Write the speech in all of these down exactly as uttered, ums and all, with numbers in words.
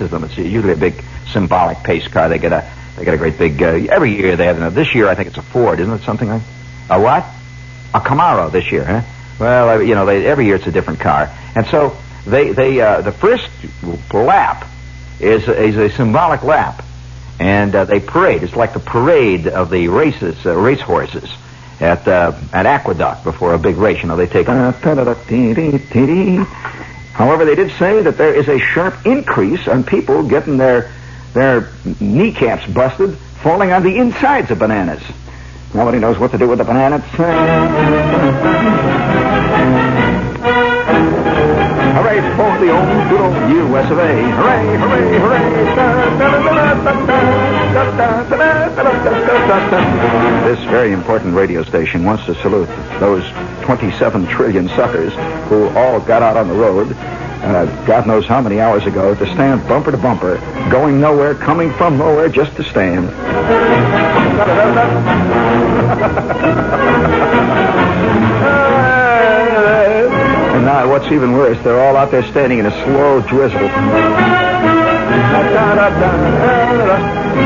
of them. It's usually a big symbolic pace car. They get a they get a great big... Uh, every year they have... This year I think it's a Ford, isn't it? Something like... A what? A Camaro this year, huh? Well, you know, they, every year it's a different car. And so they they uh, the first lap is, is a symbolic lap. And uh, they parade. It's like the parade of the races, uh, racehorses at uh, at Aqueduct before a big race. You know, they take... However, they did say that there is a sharp increase on people getting their their kneecaps busted, falling on the insides of bananas. Nobody knows what to do with the bananas. Hooray for the old good old U S of A. Hooray, hooray, hooray. This very important radio station wants to salute those twenty-seven trillion suckers who all got out on the road, uh, God knows how many hours ago, to stand bumper to bumper, going nowhere, coming from nowhere, just to stand. And now, what's even worse, they're all out there standing in a slow drizzle,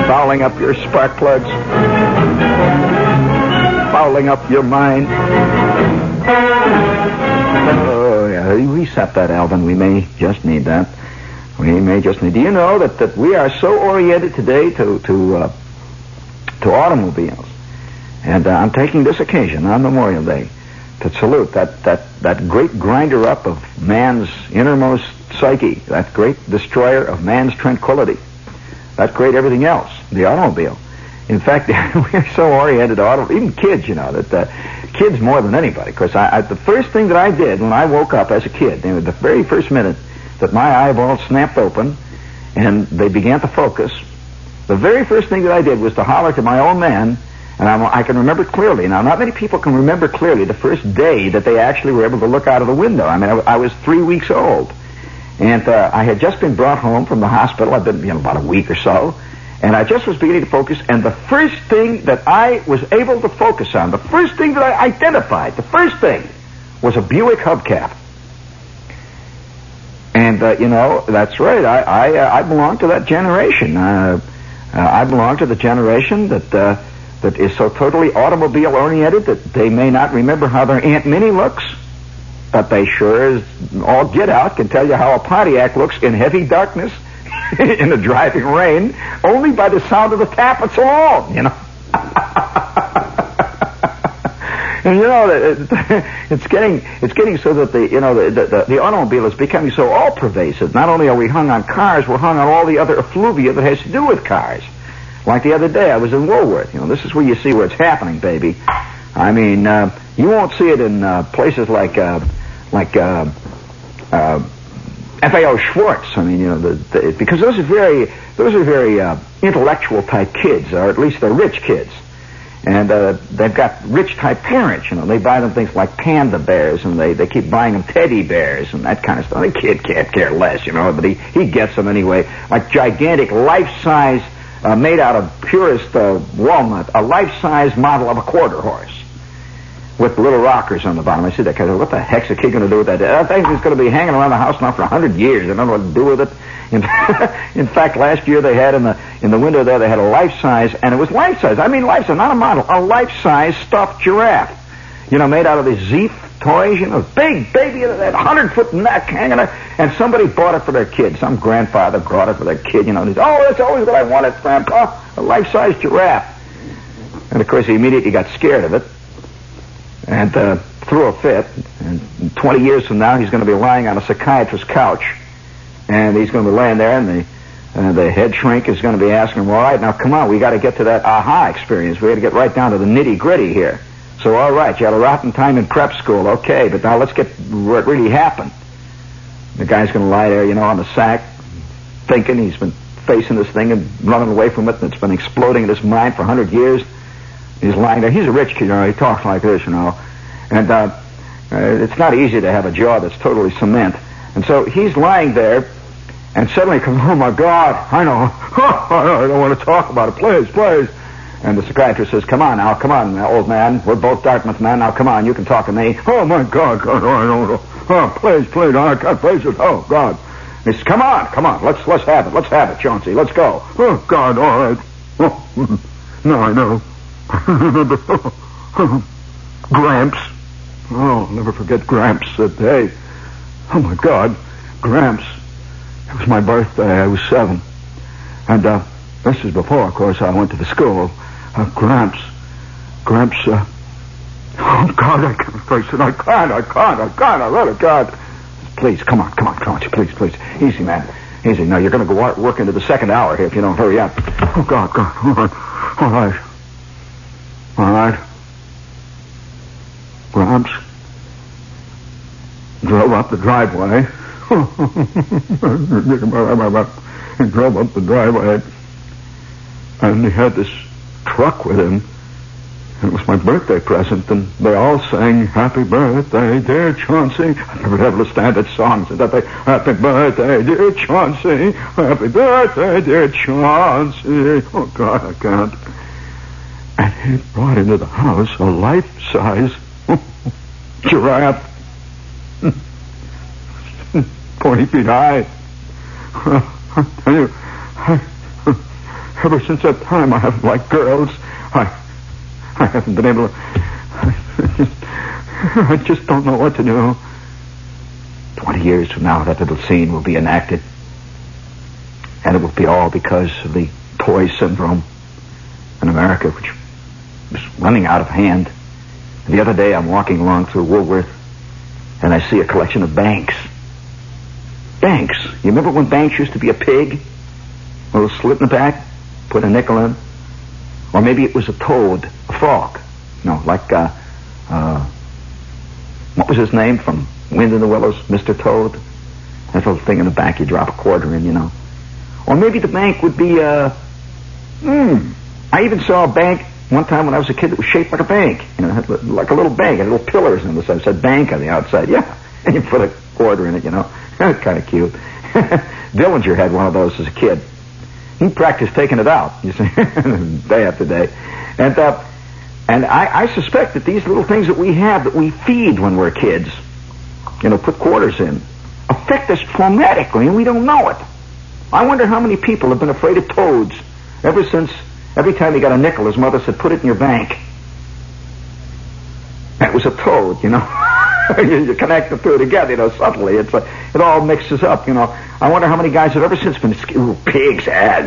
fouling up your spark plugs, fouling up your mind. Oh, yeah, reset that, Alvin. We may just need that. We may just need... Do you know that, that we are so oriented today to, to, uh, to automobiles? And uh, I'm taking this occasion on Memorial Day to salute that, that, that great grinder up of man's innermost psyche, that great destroyer of man's tranquility, that great everything else, the automobile. In fact, we're so oriented to auto, even kids, you know, that uh, kids more than anybody. Because I, I, the first thing that I did when I woke up as a kid, you know, the very first minute that my eyeball snapped open and they began to focus, the very first thing that I did was to holler to my old man. And I'm, I can remember clearly. Now, not many people can remember clearly the first day that they actually were able to look out of the window. I mean, I, I was three weeks old. And uh, I had just been brought home from the hospital. I'd been, you know, about a week or so. And I just was beginning to focus. And the first thing that I was able to focus on, the first thing that I identified, the first thing was a Buick hubcap. And, uh, you know, that's right. I, I, uh, I belong to that generation. Uh, uh, I belong to the generation that... Uh, that is so totally automobile-oriented that they may not remember how their Aunt Minnie looks, but they sure as all get out can tell you how a Pontiac looks in heavy darkness, in the driving rain, only by the sound of the tappets alone, you know. And you know, it's getting it's getting so that the you know the, the, the automobile is becoming so all-pervasive. Not only are we hung on cars, we're hung on all the other effluvia that has to do with cars. Like the other day, I was in Woolworth. You know, this is where you see where it's happening, baby. I mean, uh, you won't see it in uh, places like uh, like uh, uh, F A O Schwartz. I mean, you know, the, the, because those are very those are very uh, intellectual type kids, or at least they're rich kids, and uh, they've got rich type parents. You know, they buy them things like panda bears, and they, they keep buying them teddy bears and that kind of stuff. The kid can't care less, you know, but he he gets them anyway. Like gigantic life size. Uh, made out of purest uh, walnut, a life-size model of a quarter horse with little rockers on the bottom. I see that kind of, what the heck's a kid going to do with that? That thing is going to be hanging around the house now for a hundred years. They don't know what to do with it. In, in fact, last year they had in the in the window there, they had a life-size, and it was life-size. I mean life-size, not a model, a life-size stuffed giraffe. You know, made out of these Zeef toys, you know, big baby, that hundred-foot neck hanging out. And somebody bought it for their kid. Some grandfather bought it for their kid, you know. And he's, oh, that's always what I wanted, Grandpa, a life-size giraffe. And, of course, he immediately got scared of it and uh, threw a fit. And twenty years from now, he's going to be lying on a psychiatrist's couch. And he's going to be laying there, and the, uh, the head shrink is going to be asking him, all right, now, come on, we got to get to that aha experience. We got to get right down to the nitty-gritty here. So, all right, you had a rotten time in prep school, okay, but now let's get what really happened. The guy's going to lie there, you know, on the sack, thinking he's been facing this thing and running away from it, and it's been exploding in his mind for a hundred years. He's lying there. He's a rich kid, you know, he talks like this, you know, and uh, uh, it's not easy to have a jaw that's totally cement. And so he's lying there, and suddenly comes, oh, my God, I know, I don't want to talk about it, please, please. And the psychiatrist says, come on now, come on, old man. We're both Dartmouth men. Now, come on, you can talk to me. Oh, my God, God, oh, I don't know. Oh, please, please, I can't face it. Oh, God. Miss, come on, come on. Let's let's have it. Let's have it, Chauncey. Let's go. Oh, God, all right. Oh, no, I know. I remember. Gramps. Oh, I'll never forget Gramps that day. Oh, my God. Gramps. It was my birthday. I was seven. And uh, this is before, of course, I went to the school. Uh, Gramps. Gramps, uh... Oh, God, I can't face it. I can't, I can't, I can't. I really can't. Please, come on, come on, Chauncey. Please, please. Easy, man. Easy. Now, you're going to go out work into the second hour here if you don't hurry up. Oh, God, God. All right. All right. All right. Gramps drove up the driveway. He drove up the driveway. And he had this truck with him. It was my birthday present, and they all sang Happy Birthday, Dear Chauncey. I've never been able to stand that song since that day. Happy Birthday, Dear Chauncey. Happy Birthday, Dear Chauncey. Oh, God, I can't. And he brought into the house a life-size giraffe. Forty feet high. I tell you, I, ever since that time, I haven't liked girls. I... I haven't been able to... I just, I just don't know what to do. Twenty years from now, that little scene will be enacted. And it will be all because of the toy syndrome in America, which is running out of hand. And the other day, I'm walking along through Woolworth, and I see a collection of banks. Banks. You remember when banks used to be a pig? A little slit in the back, put a nickel in. Or maybe it was a toad, a frog. No, like, uh, uh, what was his name from Wind in the Willows? Mister Toad? That little thing in the back you drop a quarter in, you know. Or maybe the bank would be, uh, hmm. I even saw a bank one time when I was a kid that was shaped like a bank. You know, like a little bank, it had little pillars on the side. It said bank on the outside, yeah. And you put a quarter in it, you know. Kind of cute. Dillinger had one of those as a kid. He practiced taking it out, you see, day after day. And uh, and I, I suspect that these little things that we have, that we feed when we're kids, you know, put quarters in, affect us traumatically, and we don't know it. I wonder how many people have been afraid of toads ever since, every time he got a nickel, his mother said, put it in your bank. That was a toad, you know. You connect the two together, you know, subtly. It's a, it all mixes up, you know. I wonder how many guys have ever since been... Ooh, pigs. Ah,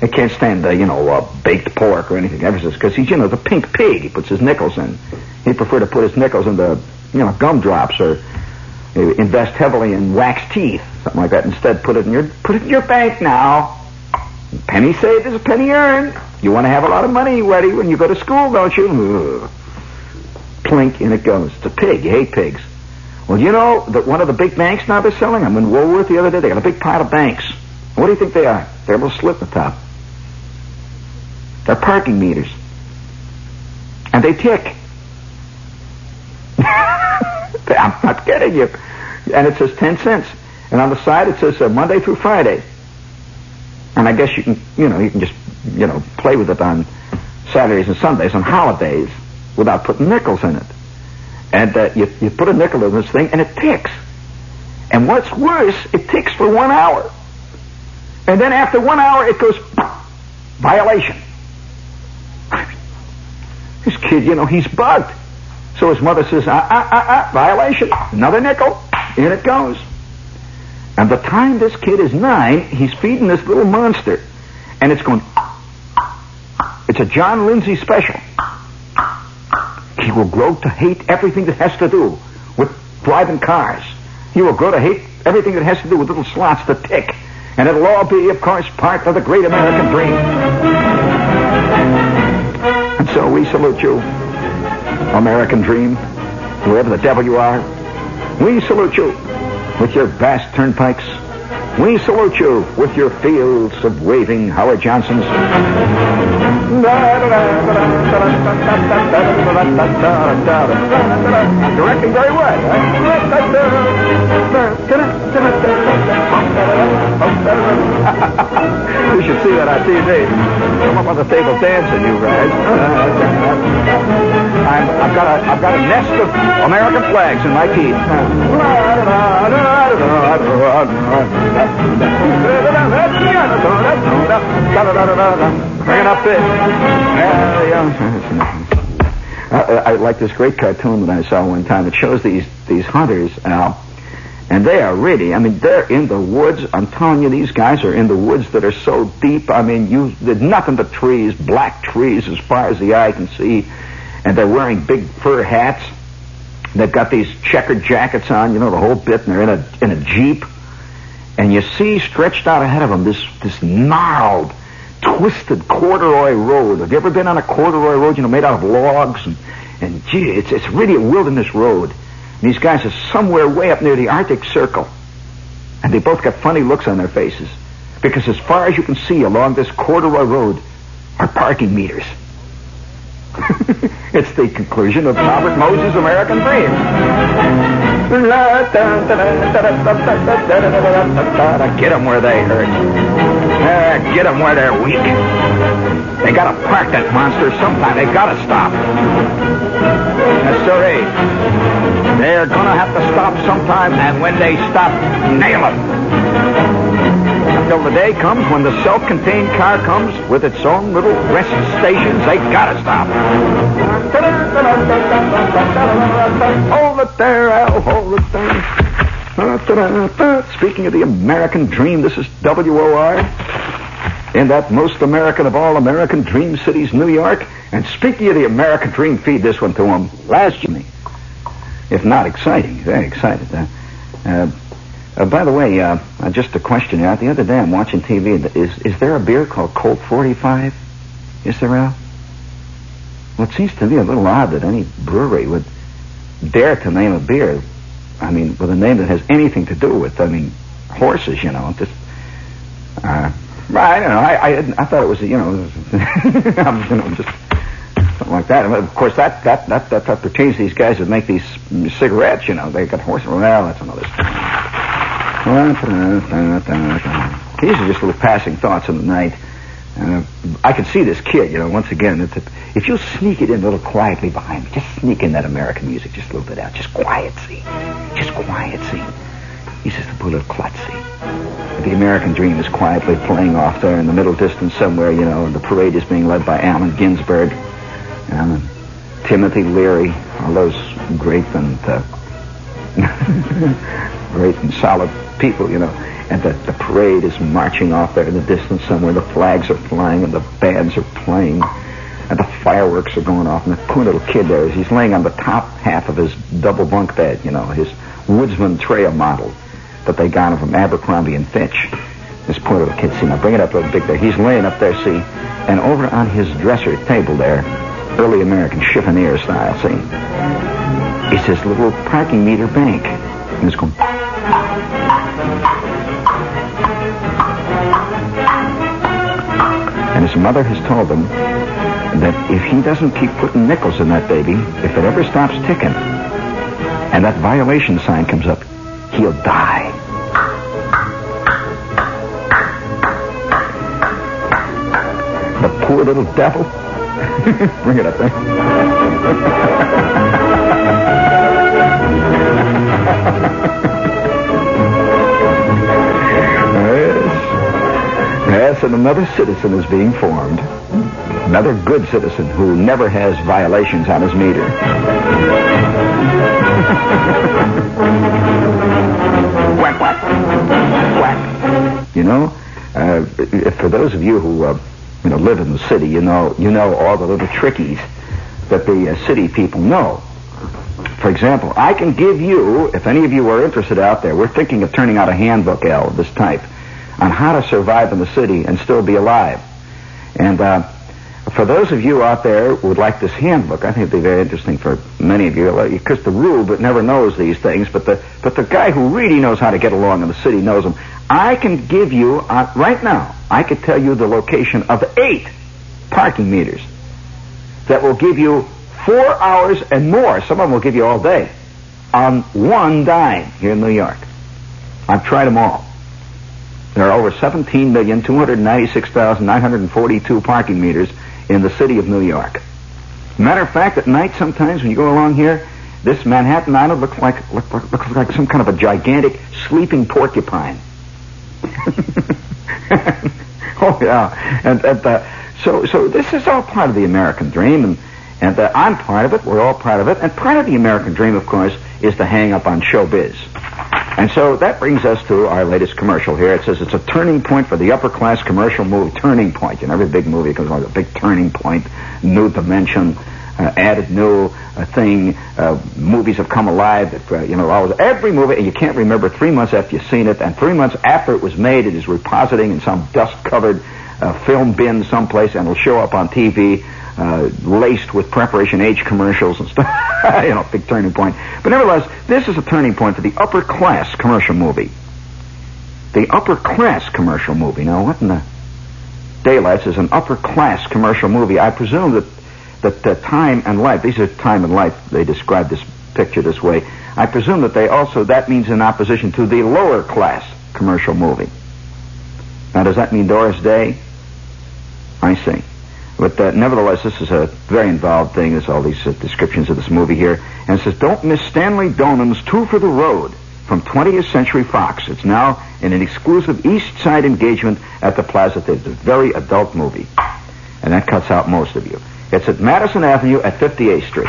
they can't stand, uh, you know, uh, baked pork or anything ever since. Because he's, you know, the pink pig. He puts his nickels in. He'd prefer to put his nickels in the, you know, gumdrops or invest heavily in wax teeth. Something like that. Instead, put it in your put it in your bank now. Penny saved is a penny earned. You want to have a lot of money ready when you go to school, don't you? Ugh. Plink, in it goes. It's a pig. You hate pigs. Well, you know that one of the big banks now they're selling them in Woolworth the other day. They got a big pile of banks. What do you think they are? They're a little slit in the top. They're parking meters. And they tick. I'm not kidding you. And it says ten cents. And on the side it says uh, Monday through Friday. And I guess you can, you know, you can just, you know, play with it on Saturdays and Sundays, on holidays, without putting nickels in it. And uh, you, you put a nickel in this thing, and it ticks. And what's worse, it ticks for one hour. And then after one hour, it goes, violation. This kid, you know, he's bugged. So his mother says, ah, ah, ah, ah, violation. Another nickel. In it goes. And the time this kid is nine, he's feeding this little monster. And it's going, it's a John Lindsay special. He will grow to hate everything that has to do with driving cars. He will grow to hate everything that has to do with little slots that tick. And it'll all be, of course, part of the great American dream. And so we salute you, American dream, wherever the devil you are. We salute you with your vast turnpikes. We salute you with your fields of waving Howard Johnsons. Directing very well. Huh? You should see that on T V. Come up on the table dancing, you guys. time. I've got a, I've got a nest of American flags in my teeth. Bring it up this. I like this great cartoon that I saw one time. It shows these these hunters, Al. And they are really, I mean, they're in the woods. I'm telling you, these guys are in the woods that are so deep. I mean, you there's nothing but trees, black trees as far as the eye can see. And they're wearing big fur hats. They've got these checkered jackets on, you know, the whole bit. And they're in a in a jeep. And you see stretched out ahead of them this, this gnarled, twisted corduroy road. Have you ever been on a corduroy road, you know, made out of logs? And, and gee, it's it's really a wilderness road. These guys are somewhere way up near the Arctic Circle. And they both got funny looks on their faces. Because as far as you can see along this corduroy road are parking meters. It's the conclusion of Robert Moses' American Dream. Get them where they hurt. Uh, get them where they're weak. They gotta park that monster sometime. They gotta stop. That's sorry. They're going to have to stop sometime, and when they stop, nail them. Until the day comes when the self-contained car comes with its own little rest stations, they got to stop. Hold it there, Al, hold it there. Speaking of the American dream, this is W O R in that most American of all American dream cities, New York. And speaking of the American dream, feed this one to them. Last year. If not exciting, very excited. Uh, uh, uh, by the way, uh, uh, just a question here. The other day I'm watching T V. Is is there a beer called Colt forty-five? Is there a... Well, it seems to me a little odd that any brewery would dare to name a beer, I mean, with a name that has anything to do with, I mean, horses, you know. Just, uh, I don't know. I, I, I thought it was, you know, I'm, you know, just... Something like that. Of course, that that that that, that pertains to these guys that make these cigarettes. You know, they got horse. Well, that's another story. These are just little passing thoughts in the night. Uh, I can see this kid. You know, once again, it's a, if you sneak it in a little quietly behind me, just sneak in that American music, just a little bit out, just quiet, see, just quiet, see. He's just a poor little klutzy. The American dream is quietly playing off there in the middle distance somewhere. You know, and the parade is being led by Allen Ginsberg. Um, Timothy Leary, all those great and uh, great and solid people, you know. And the, the parade is marching off there in the distance somewhere. The flags are flying and the bands are playing. And the fireworks are going off. And the poor little kid there, he's laying on the top half of his double bunk bed, you know, his Woodsman Trail model that they got him from Abercrombie and Fitch. This poor little kid, see, now bring it up a little big there. He's laying up there, see. And over on his dresser table there, early American chiffonier style, see. It's this little parking meter bank. And it's going... And his mother has told him that if he doesn't keep putting nickels in that baby, if it ever stops ticking, and that violation sign comes up, he'll die. The poor little devil... Bring it up there. Yes. Yes, and another citizen is being formed. Another good citizen who never has violations on his meter. Whack, whack. Whack. You know, uh, for those of you who... Uh, You know, live in the city, you know, you know all the little trickies that the uh, city people know. For example, I can give you, if any of you are interested out there, we're thinking of turning out a handbook, Al, of this type, on how to survive in the city and still be alive. And uh, for those of you out there who would like this handbook, I think it'd be very interesting for many of you, because the rule but never knows these things, but the but the guy who really knows how to get along in the city knows them. I can give you, uh, right now, I could tell you the location of eight parking meters that will give you four hours and more. Some of them will give you all day on one dime here in New York. I've tried them all. There are over seventeen million two hundred ninety-six thousand nine hundred forty-two parking meters in the city of New York. Matter of fact, at night sometimes when you go along here, this Manhattan Island looks like look, look, looks like some kind of a gigantic sleeping porcupine. Oh yeah, and, and uh, so so this is all part of the American dream, and and uh, I'm part of it. We're all part of it, and part of the American dream, of course, is to hang up on showbiz. And so that brings us to our latest commercial here. It says it's a turning point for the upper-class commercial movie. Turning point. You know, every big movie comes along with a big turning point, new dimension, uh, added new uh, thing. Uh, movies have come alive. That, uh, you know, always, every movie, and you can't remember three months after you've seen it, and three months after it was made, it is repositing in some dust-covered uh, film bin someplace, and it'll show up on T V uh, laced with Preparation H commercials and stuff. You know, big turning point. But nevertheless, this is a turning point for the upper-class commercial movie. The upper-class commercial movie. Now, what in the daylights is an upper-class commercial movie? I presume that that uh, Time and Life, these are Time and Life, they describe this picture this way. I presume that they also, that means in opposition to the lower-class commercial movie. Now, does that mean Doris Day? I see. But uh, nevertheless, this is a very involved thing. There's all these uh, descriptions of this movie here. And it says, don't miss Stanley Donem's Two for the Road from twentieth Century Fox. It's now in an exclusive East Side engagement at the Plaza Theater. It's a very adult movie. And that cuts out most of you. It's at Madison Avenue at fifty-eighth Street.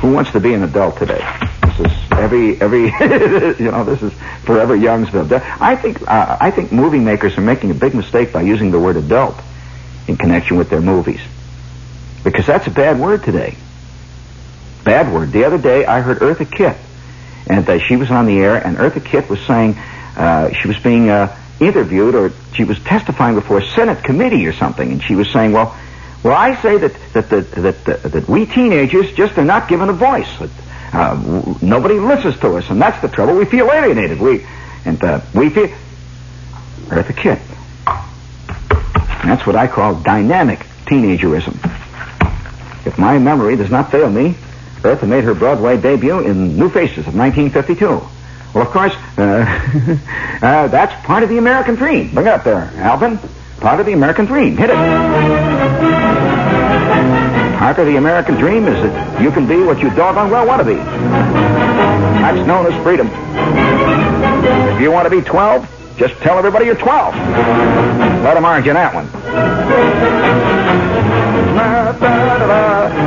Who wants to be an adult today? This is every, every you know, this is forever Youngsville. I think, uh, I think movie makers are making a big mistake by using the word adult in connection with their movies, because that's a bad word today. Bad word. The other day I heard Eartha Kitt, and uh, she was on the air, and Eartha Kitt was saying uh, she was being uh, interviewed, or she was testifying before a Senate committee or something, and she was saying, well, well, I say that that that that, that, that we teenagers just are not given a voice. That, uh, w- nobody listens to us, and that's the trouble. We feel alienated. We and uh, we feel Eartha Kitt. That's what I call dynamic teenagerism. If my memory does not fail me, Eartha made her Broadway debut in New Faces of nineteen fifty-two. Well, of course, uh, uh, that's part of the American dream. Bring it up there, Alvin. Part of the American dream. Hit it. Part of the American dream is that you can be what you doggone well want to be. That's known as freedom. If you want to be twelve... just tell everybody you're twelve. Let them argue that one.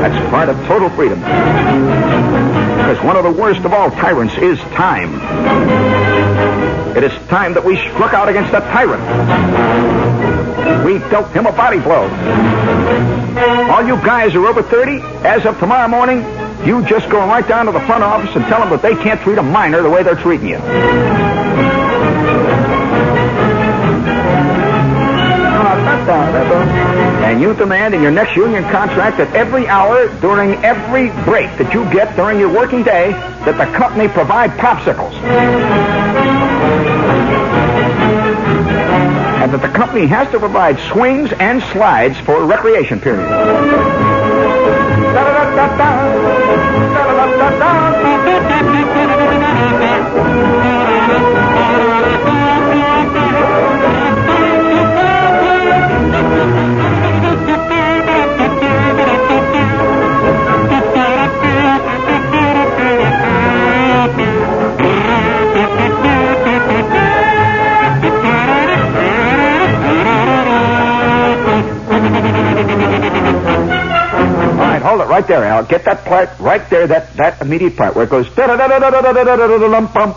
That's part of total freedom. Because one of the worst of all tyrants is time. It is time that we struck out against that tyrant. We dealt him a body blow. All you guys are over thirty, as of tomorrow morning, you just go right down to the front office and tell them that they can't treat a minor the way they're treating you. And you demand in your next union contract that every hour during every break that you get during your working day that the company provide popsicles. And that the company has to provide swings and slides for recreation periods. Right there, Al. Get that part right there, that, that immediate part where it goes da da da da da da da da da da lump bump.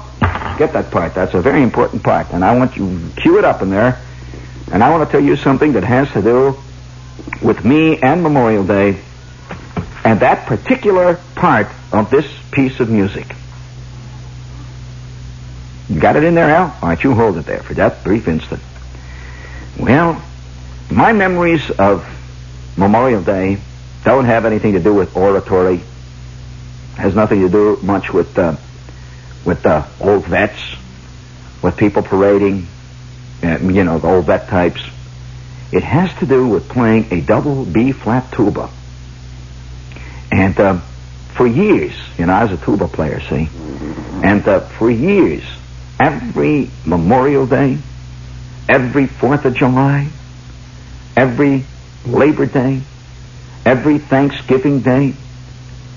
Get that part. That's a very important part. And I want you to cue it up in there. And I want to tell you something that has to do with me and Memorial Day and that particular part of this piece of music. You got it in there, Al? All right, you hold it there for that brief instant. Well, my memories of Memorial Day don't have anything to do with oratory. Has nothing to do much with uh, with uh, old vets, with people parading, uh, you know, the old vet types. It has to do with playing a double B-flat tuba. And uh, for years, you know, I was a tuba player, see? And uh, for years, every Memorial Day, every Fourth of July, every Labor Day, every Thanksgiving Day,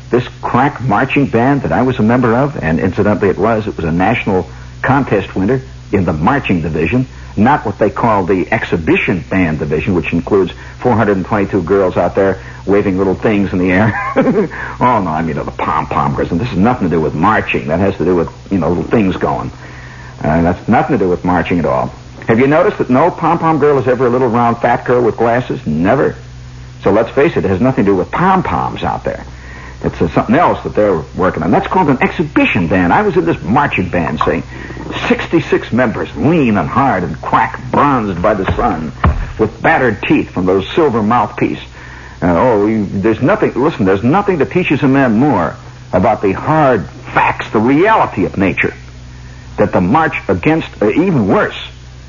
this crack marching band that I was a member of, and incidentally it was, it was a national contest winner in the marching division, not what they call the exhibition band division, which includes four hundred twenty-two girls out there waving little things in the air. Oh, no, I mean, you know, the pom-pomers, and this has nothing to do with marching. That has to do with, you know, little things going. Uh, that's nothing to do with marching at all. Have you noticed that no pom-pom girl is ever a little round fat girl with glasses? Never. So let's face it, it has nothing to do with pom-poms out there. It's uh, something else that they're working on. That's called an exhibition band. I was in this marching band, say, sixty-six members, lean and hard and quack, bronzed by the sun, with battered teeth from those silver mouthpiece. Uh, oh, you, there's nothing, listen, there's nothing that teaches a man more about the hard facts, the reality of nature, that to march against, uh, even worse,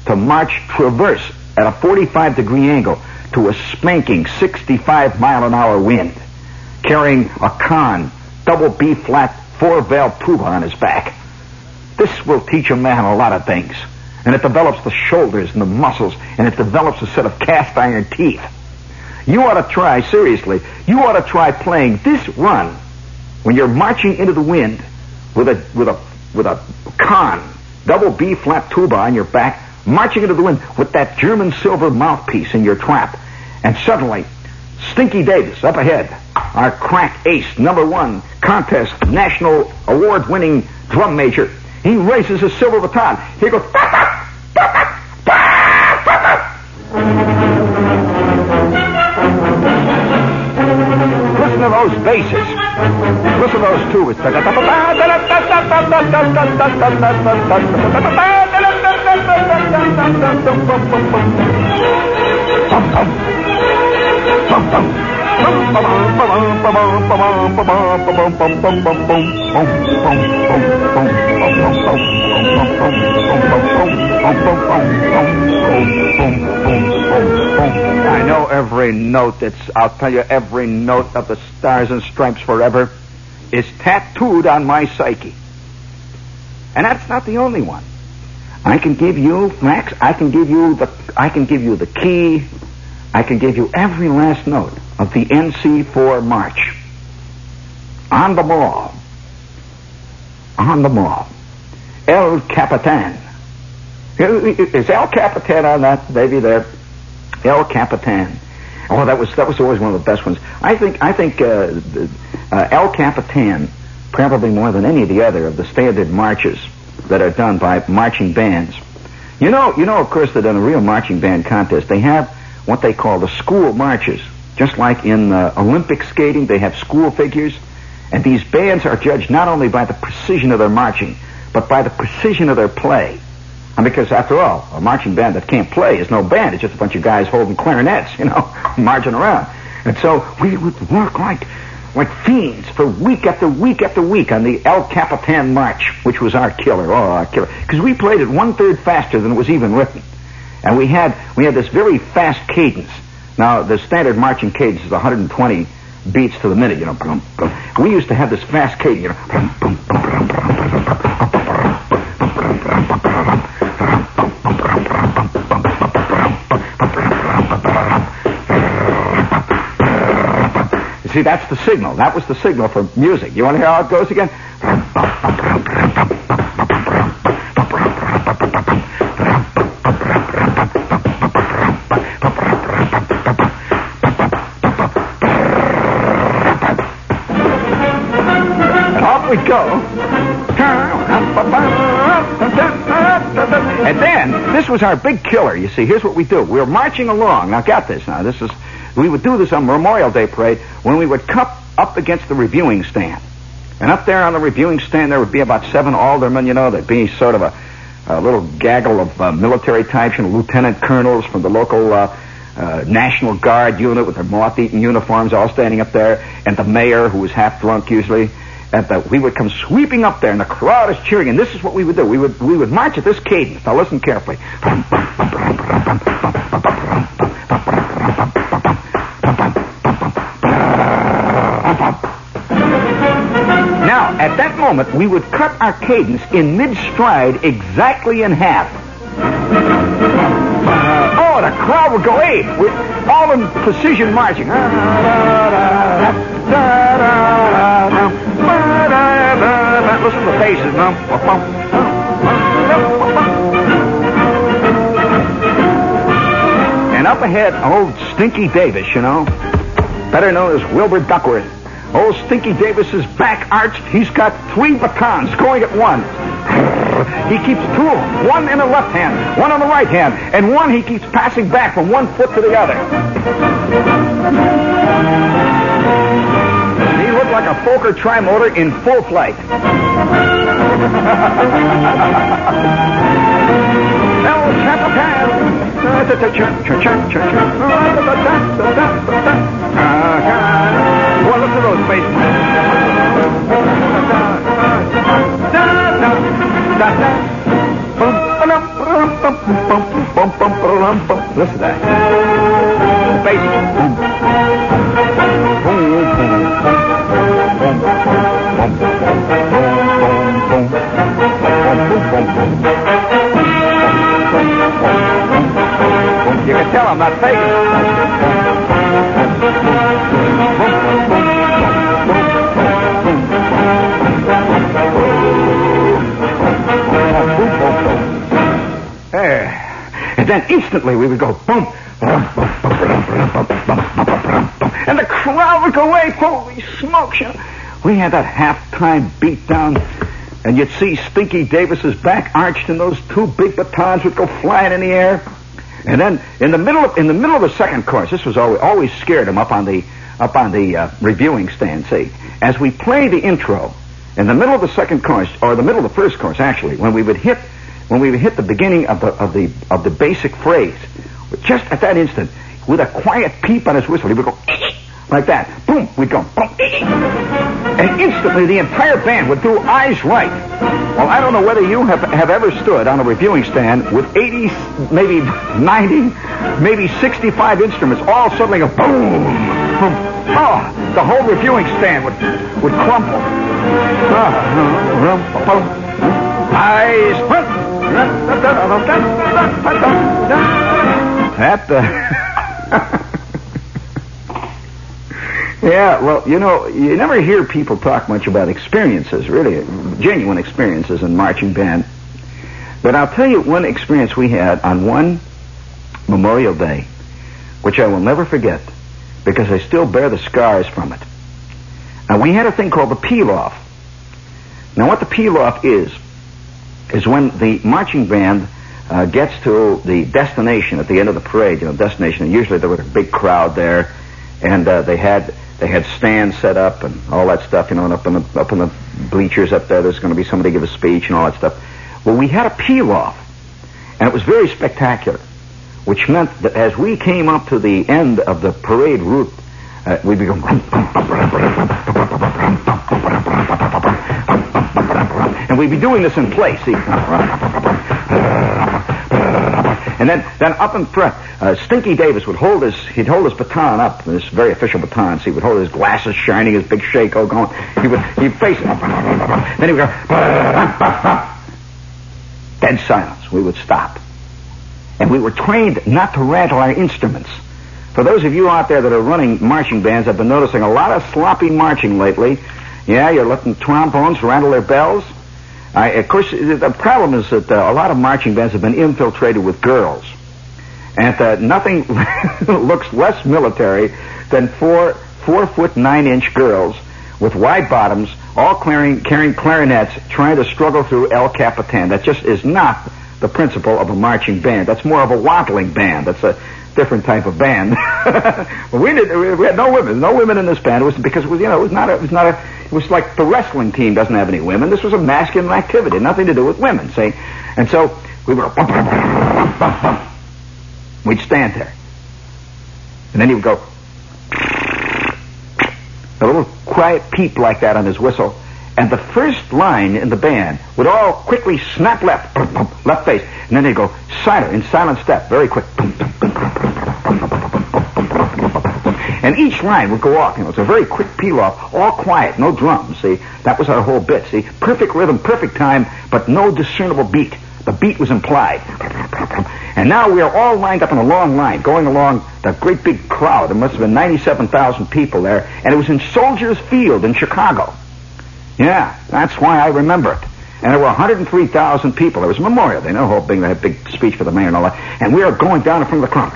to march traverse at a forty-five degree angle to a spanking sixty-five mile an hour wind, carrying a Kahn double B-flat four-valve tuba on his back. This will teach a man a lot of things. And it develops the shoulders and the muscles, and it develops a set of cast-iron teeth. You ought to try, seriously, you ought to try playing this run when you're marching into the wind with a with a, with a Kahn double B-flat tuba on your back, marching into the wind with that German silver mouthpiece in your trap. And suddenly, Stinky Davis up ahead, our crack ace, number one contest, national award-winning drum major. He raises his silver baton. He goes, bah, bah, bah, bah, bah, bah. Listen to those basses. Listen to those tubas. Bum, bum. Bum, bum. I know every note. It's, I'll tell you, every note of the Stars and Stripes Forever is tattooed on my psyche. And that's not the only one. I can give you, Max, I can give you the, I can give you the key. I can give you every last note of the N C four march. On the mall. On the mall. El Capitan. Is El Capitan on that baby there? El Capitan. Oh, that was that was always one of the best ones. I think I think uh, uh, El Capitan, probably more than any of the other of the standard marches that are done by marching bands. You know, you know, of course, that in a real marching band contest, they have what they call the school marches. Just like in uh, Olympic skating, they have school figures. And these bands are judged not only by the precision of their marching, but by the precision of their play. And because, after all, a marching band that can't play is no band. It's just a bunch of guys holding clarinets, you know, marching around. And so we would work like, like fiends for week after week after week on the El Capitan March, which was our killer, oh, our killer. Because we played it one-third faster than it was even written. And we had we had this very fast cadence. Now, the standard marching cadence is one hundred twenty beats to the minute, you know. Boom, boom. We used to have this fast cadence, you know. Boom, boom, boom, boom, boom, boom, boom. See, that's the signal. That was the signal for music. You want to hear how it goes again? Was our big killer. You see, here's what we do. We were marching along. Now, got this. Now, this is, we would do this on Memorial Day parade when we would come up against the reviewing stand. And up there on the reviewing stand, there would be about seven aldermen, you know. There'd be sort of a, a little gaggle of uh, military types and lieutenant colonels from the local uh, uh, National Guard unit with their moth-eaten uniforms all standing up there, and the mayor, who was half drunk usually. And the, we would come sweeping up there, and the crowd is cheering, and this is what we would do. We would we would march at this cadence. Now listen carefully. Now, at that moment, we would cut our cadence in mid-stride exactly in half. Oh, the crowd now we'll go eight with all in precision marching. Listen to the faces now. And up ahead, old Stinky Davis, you know, better known as Wilbur Duckworth. Old Stinky Davis is back arched. He's got three batons going at one. He keeps two of them, one in the left hand, one on the right hand, and one he keeps passing back from one foot to the other. He looked like a Fokker trimotor in full flight. Well, look at those faces. Listen to that. Faces. You can tell I'm not faking. There. And then instantly we would go boom. And the crowd would go away. Holy smokes. We had that halftime beatdown. And you'd see Stinky Davis's back arched and those two big batons would go flying in the air. And then in the middle of in the middle of the second course, this was always, always scared him up on the up on the uh, reviewing stand. See, as we play the intro in the middle of the second course, or the middle of the first course, actually, when we would hit when we would hit the beginning of the of the of the basic phrase, just at that instant, with a quiet peep on his whistle, he would go like that. Boom, we'd go boom, and instantly the entire band would do eyes right. Well, I don't know whether you have, have ever stood on a reviewing stand with eighty, maybe ninety, maybe sixty-five instruments, all suddenly a boom. boom. Oh, the whole reviewing stand would would crumple. Eyes. That, uh... yeah, well, you know, you never hear people talk much about experiences, really. Genuine experiences in marching band. But I'll tell you one experience we had on one Memorial Day, which I will never forget because I still bear the scars from it. Now, we had a thing called the peel-off. Now, what the peel-off is, is when the marching band uh, gets to the destination at the end of the parade, you know, destination, and usually there was a big crowd there, and uh, they had... They had stands set up and all that stuff, you know, and up in the, up in the bleachers up there, there's going to be somebody give a speech and all that stuff. Well, we had a peel-off, and it was very spectacular, which meant that as we came up to the end of the parade route, uh, we'd be going... And we'd be doing this in place, see? And then, then up in front, uh, Stinky Davis would hold his, he'd hold his baton up, this very official baton. So he would hold his glasses shining, his big shako going. He would, he'd face it. Then he would go. Dead silence. We would stop. And we were trained not to rattle our instruments. For those of you out there that are running marching bands, I've been noticing a lot of sloppy marching lately. Yeah, you're letting trombones rattle their bells. I, of course, the problem is that uh, a lot of marching bands have been infiltrated with girls. And uh, nothing looks less military than four, four foot nine inch girls with wide bottoms, all clearing, carrying clarinets, trying to struggle through El Capitan. That just is not the principle of a marching band. That's more of a waddling band. That's a different type of band. we, did, we had no women, no women in this band. It was because it was, you know, it was not a, it was not a, it was like the wrestling team doesn't have any women. This was a masculine activity, nothing to do with women. See, and so we would go, we'd stand there, and then he would go a little quiet peep like that on his whistle, and the first line in the band would all quickly snap left, left face, and then they'd go silent in silent step, very quick. And each line would go off. You know, it's a very quick peel-off, all quiet, no drums, see? That was our whole bit, see? Perfect rhythm, perfect time, but no discernible beat. The beat was implied. And now we are all lined up in a long line, going along the great big crowd. There must have been ninety-seven thousand people there. And it was in Soldier Field in Chicago. Yeah, that's why I remember it. And there were one hundred three thousand people. There was a memorial. They know how big that big speech for the mayor and all that. And we are going down in front of the crowd.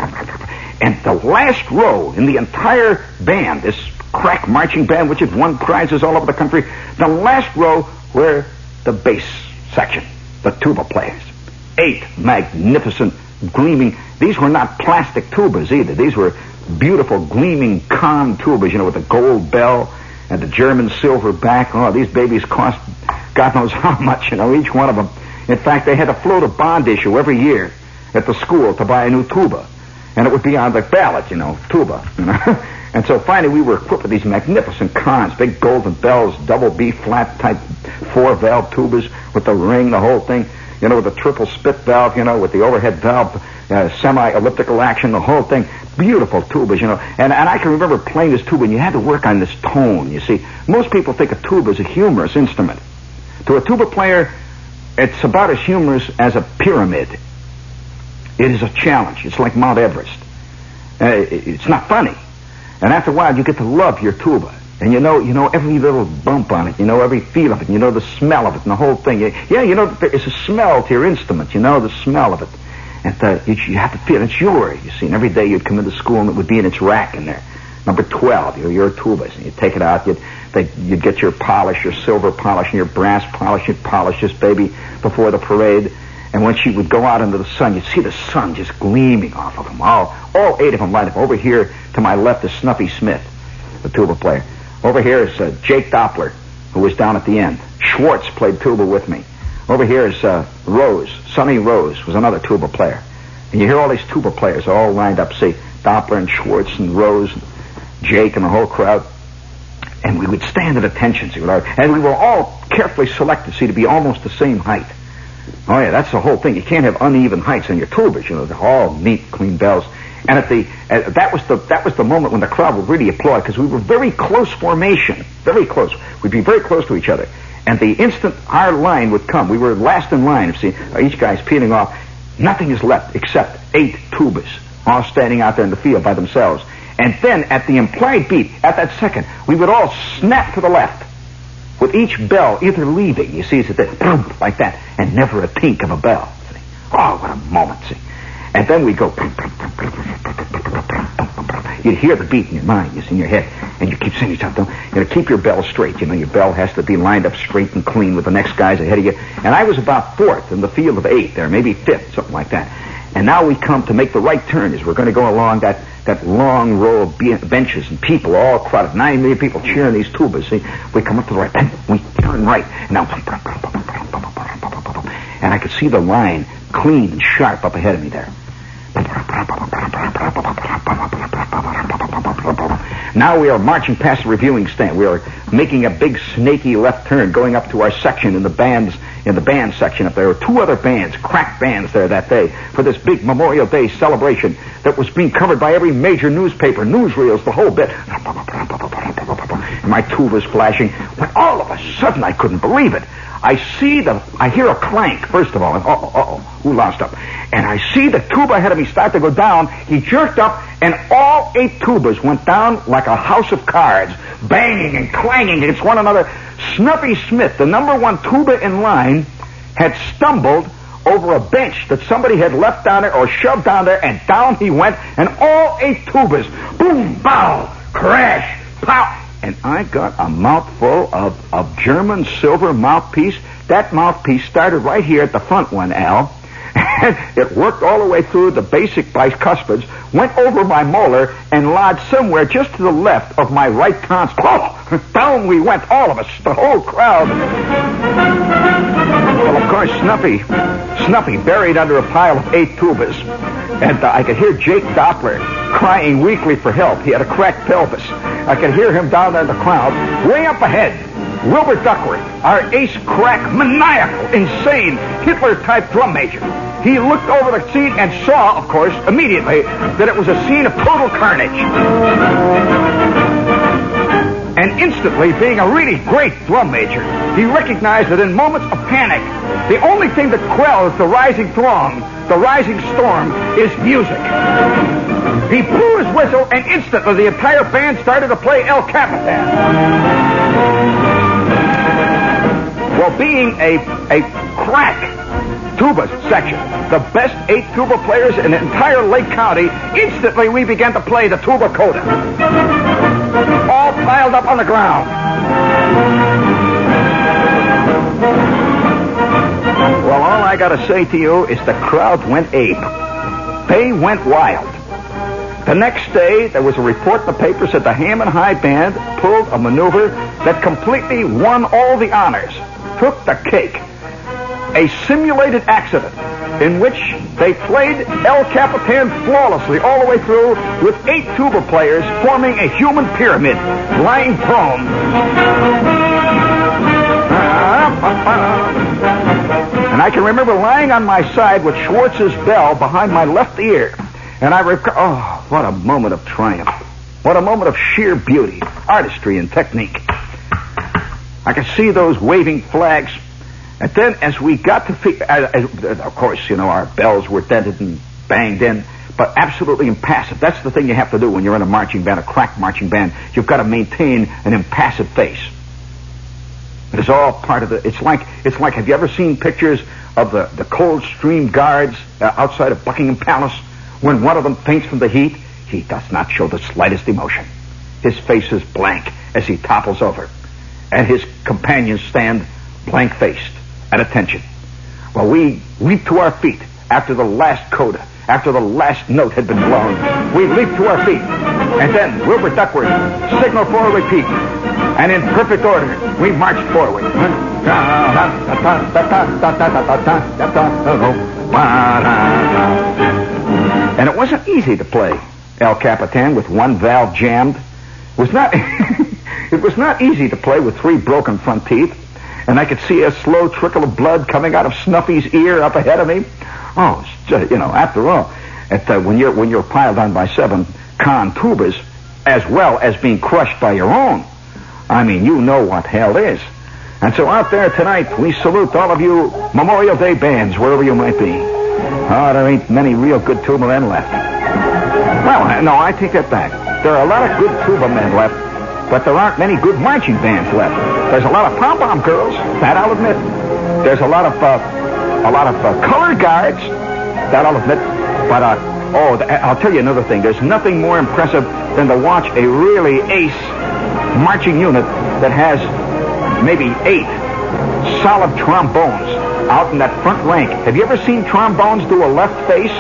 And the last row in the entire band, this crack marching band, which had won prizes all over the country, the last row were the bass section, the tuba players. Eight magnificent, gleaming... These were not plastic tubas either. These were beautiful, gleaming con tubas, you know, with the gold bell and the German silver back. Oh, these babies cost God knows how much, you know, each one of them. In fact, they had to float a bond issue every year at the school to buy a new tuba. And it would be on the ballot, you know, tuba, you know. And so finally we were equipped with these magnificent cons, big golden bells, double B-flat type four-valve tubas with the ring, the whole thing, you know, with the triple spit valve, you know, with the overhead valve, uh, semi-elliptical action, the whole thing. Beautiful tubas, you know. And and I can remember playing this tuba, and you had to work on this tone, you see. Most people think a tuba is a humorous instrument. To a tuba player, it's about as humorous as a pyramid. It is a challenge. It's like Mount Everest. Uh, it's not funny. And after a while, you get to love your tuba. And you know you know every little bump on it. You know every feel of it. You know the smell of it and the whole thing. Yeah, you know, it's a smell to your instrument. You know the smell of it. And the, you, you have to feel it's yours, you see. And every day you'd come into school and it would be in its rack in there. Number twelve, your, your tuba. And you'd take it out. You'd, they, you'd get your polish, your silver polish and your brass polish. You'd polish this baby before the parade. And when she would go out into the sun, you'd see the sun just gleaming off of them. All, all eight of them lined up. Over here to my left is Snuffy Smith, the tuba player. Over here is uh, Jake Doppler, who was down at the end. Schwartz played tuba with me. Over here is uh, Rose. Sonny Rose was another tuba player. And you hear all these tuba players all lined up. See, Doppler and Schwartz and Rose and Jake and the whole crowd. And we would stand at attention. See, and we were all carefully selected, see, to be almost the same height. Oh, yeah, that's the whole thing. You can't have uneven heights on your tubas, you know, they're all neat, clean bells. And at the uh, that was the that was the moment when the crowd would really applaud, because we were very close formation, very close. We'd be very close to each other. And the instant our line would come, we were last in line. See, each guy's peeling off. Nothing is left except eight tubas, all standing out there in the field by themselves. And then at the implied beat, at that second, we would all snap to the left, with each bell either leaving, you see, it's that boom, like that, and never a tink of a bell. See? Oh, what a moment, see. And then we go, you'd hear the beat in your mind, you see, in your head, and you keep saying yourself, don't, you know, keep your bell straight, you know, your bell has to be lined up straight and clean with the next guys ahead of you. And I was about fourth in the field of eight there, maybe fifth, something like that. And now we come to make the right turn as we're going to go along that, that long row of be- benches and people all crowded. Nine million people cheering these tubas. See, we come up to the right, we turn right. Now, and I could see the line clean and sharp up ahead of me there. Now we are marching past the reviewing stand. We are making a big snaky left turn, going up to our section in the bands, in the band section up there. There were two other bands, crack bands there that day for this big Memorial Day celebration that was being covered by every major newspaper, newsreels, the whole bit. And my tuba was flashing. When all of a sudden, I couldn't believe it. I see the, I hear a clank, first of all, and uh-oh, uh-oh, who lost up? And I see the tuba ahead of me start to go down. He jerked up, and all eight tubas went down like a house of cards, banging and clanging against one another. Snuffy Smith, the number one tuba in line, had stumbled over a bench that somebody had left down there or shoved down there, and down he went, and all eight tubas, boom, bow, crash, pow. And I got a mouthful of, of German silver mouthpiece. That mouthpiece started right here at the front one, Al. It worked all the way through the basic bicuspids, went over my molar, and lodged somewhere just to the left of my right tonsil. Oh, down we went, all of us, the whole crowd. Well, of course, Snuffy, Snuffy buried under a pile of eight tubas. And uh, I could hear Jake Doppler crying weakly for help. He had a cracked pelvis. I could hear him down there in the crowd. Way up ahead, Wilbur Duckworth, our ace-crack, maniacal, insane, Hitler-type drum major. He looked over the scene and saw, of course, immediately that it was a scene of total carnage. and instantly, being a really great drum major, he recognized that in moments of panic, the only thing that quells the rising throng, the rising storm, is music. He blew his whistle, and instantly the entire band started to play El Capitan. Well, being a, a crack tuba section, the best eight tuba players in the entire Lake County, instantly we began to play the tuba coda. All piled up on the ground. Well, all I gotta say to you is the crowd went ape. They went wild. The next day, there was a report in the papers that the Hammond High Band pulled a maneuver that completely won all the honors, took the cake. A simulated accident in which they played El Capitan flawlessly all the way through with eight tuba players forming a human pyramid, lying prone. And I can remember lying on my side with Schwartz's bell behind my left ear. And I recall, oh, what a moment of triumph. What a moment of sheer beauty, artistry, and technique. I could see those waving flags. And then as we got to... Fe- uh, uh, of course, you know, our bells were dented and banged in, but absolutely impassive. That's the thing you have to do when you're in a marching band, a crack marching band. You've got to maintain an impassive face. It's all part of the... It's like... It's like. Have you ever seen pictures of the, the Coldstream Guards uh, outside of Buckingham Palace? When one of them faints from the heat, he does not show the slightest emotion. His face is blank as he topples over. And his companions stand blank-faced. At attention. Well, we leaped to our feet after the last coda, after the last note had been blown. We leaped to our feet, and then Wilbur Duckworth signaled for a repeat, and in perfect order, we marched forward. And it wasn't easy to play El Capitan with one valve jammed. It was not. It was not easy to play with three broken front teeth. And I could see a slow trickle of blood coming out of Snuffy's ear up ahead of me. Oh, just, you know, after all, at, uh, when you're when you're piled on by seven con tubas, as well as being crushed by your own, I mean, you know what hell is. And so out there tonight, we salute all of you Memorial Day bands, wherever you might be. Oh, there ain't many real good tuba men left. Well, no, I take that back. There are a lot of good tuba men left, but there aren't many good marching bands left. There's a lot of pom-pom girls, that I'll admit. There's a lot of, uh, a lot of uh, color guards, that I'll admit. But, uh, oh, th- I'll tell you another thing. There's nothing more impressive than to watch a really ace marching unit that has maybe eight solid trombones out in that front rank. Have you ever seen trombones do a left face,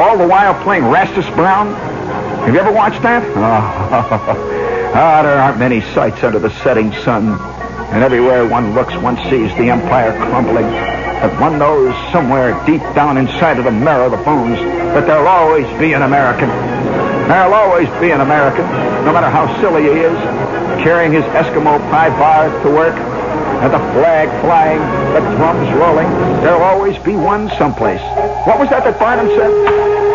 all the while playing Rastus Brown? Have you ever watched that? Oh, Ah, there aren't many sights under the setting sun. And everywhere one looks, one sees the empire crumbling. But one knows somewhere deep down inside of the marrow of the bones that there'll always be an American. There'll always be an American, no matter how silly he is, carrying his Eskimo pie bar to work, and the flag flying, the drums rolling. There'll always be one someplace. What was that that Barnum said?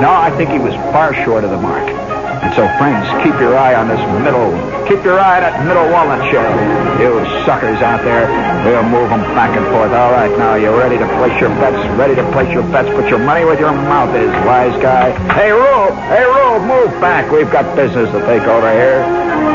No, I think he was far short of the mark. And so, friends, keep your eye on this middle. Keep your eye on that middle walnut shell. You suckers out there, we'll move them back and forth. All right, now, you ready to place your bets? Ready to place your bets? Put your money where your mouth is, wise guy. Hey, Rube! Hey, Rube, move back. We've got business to take over here.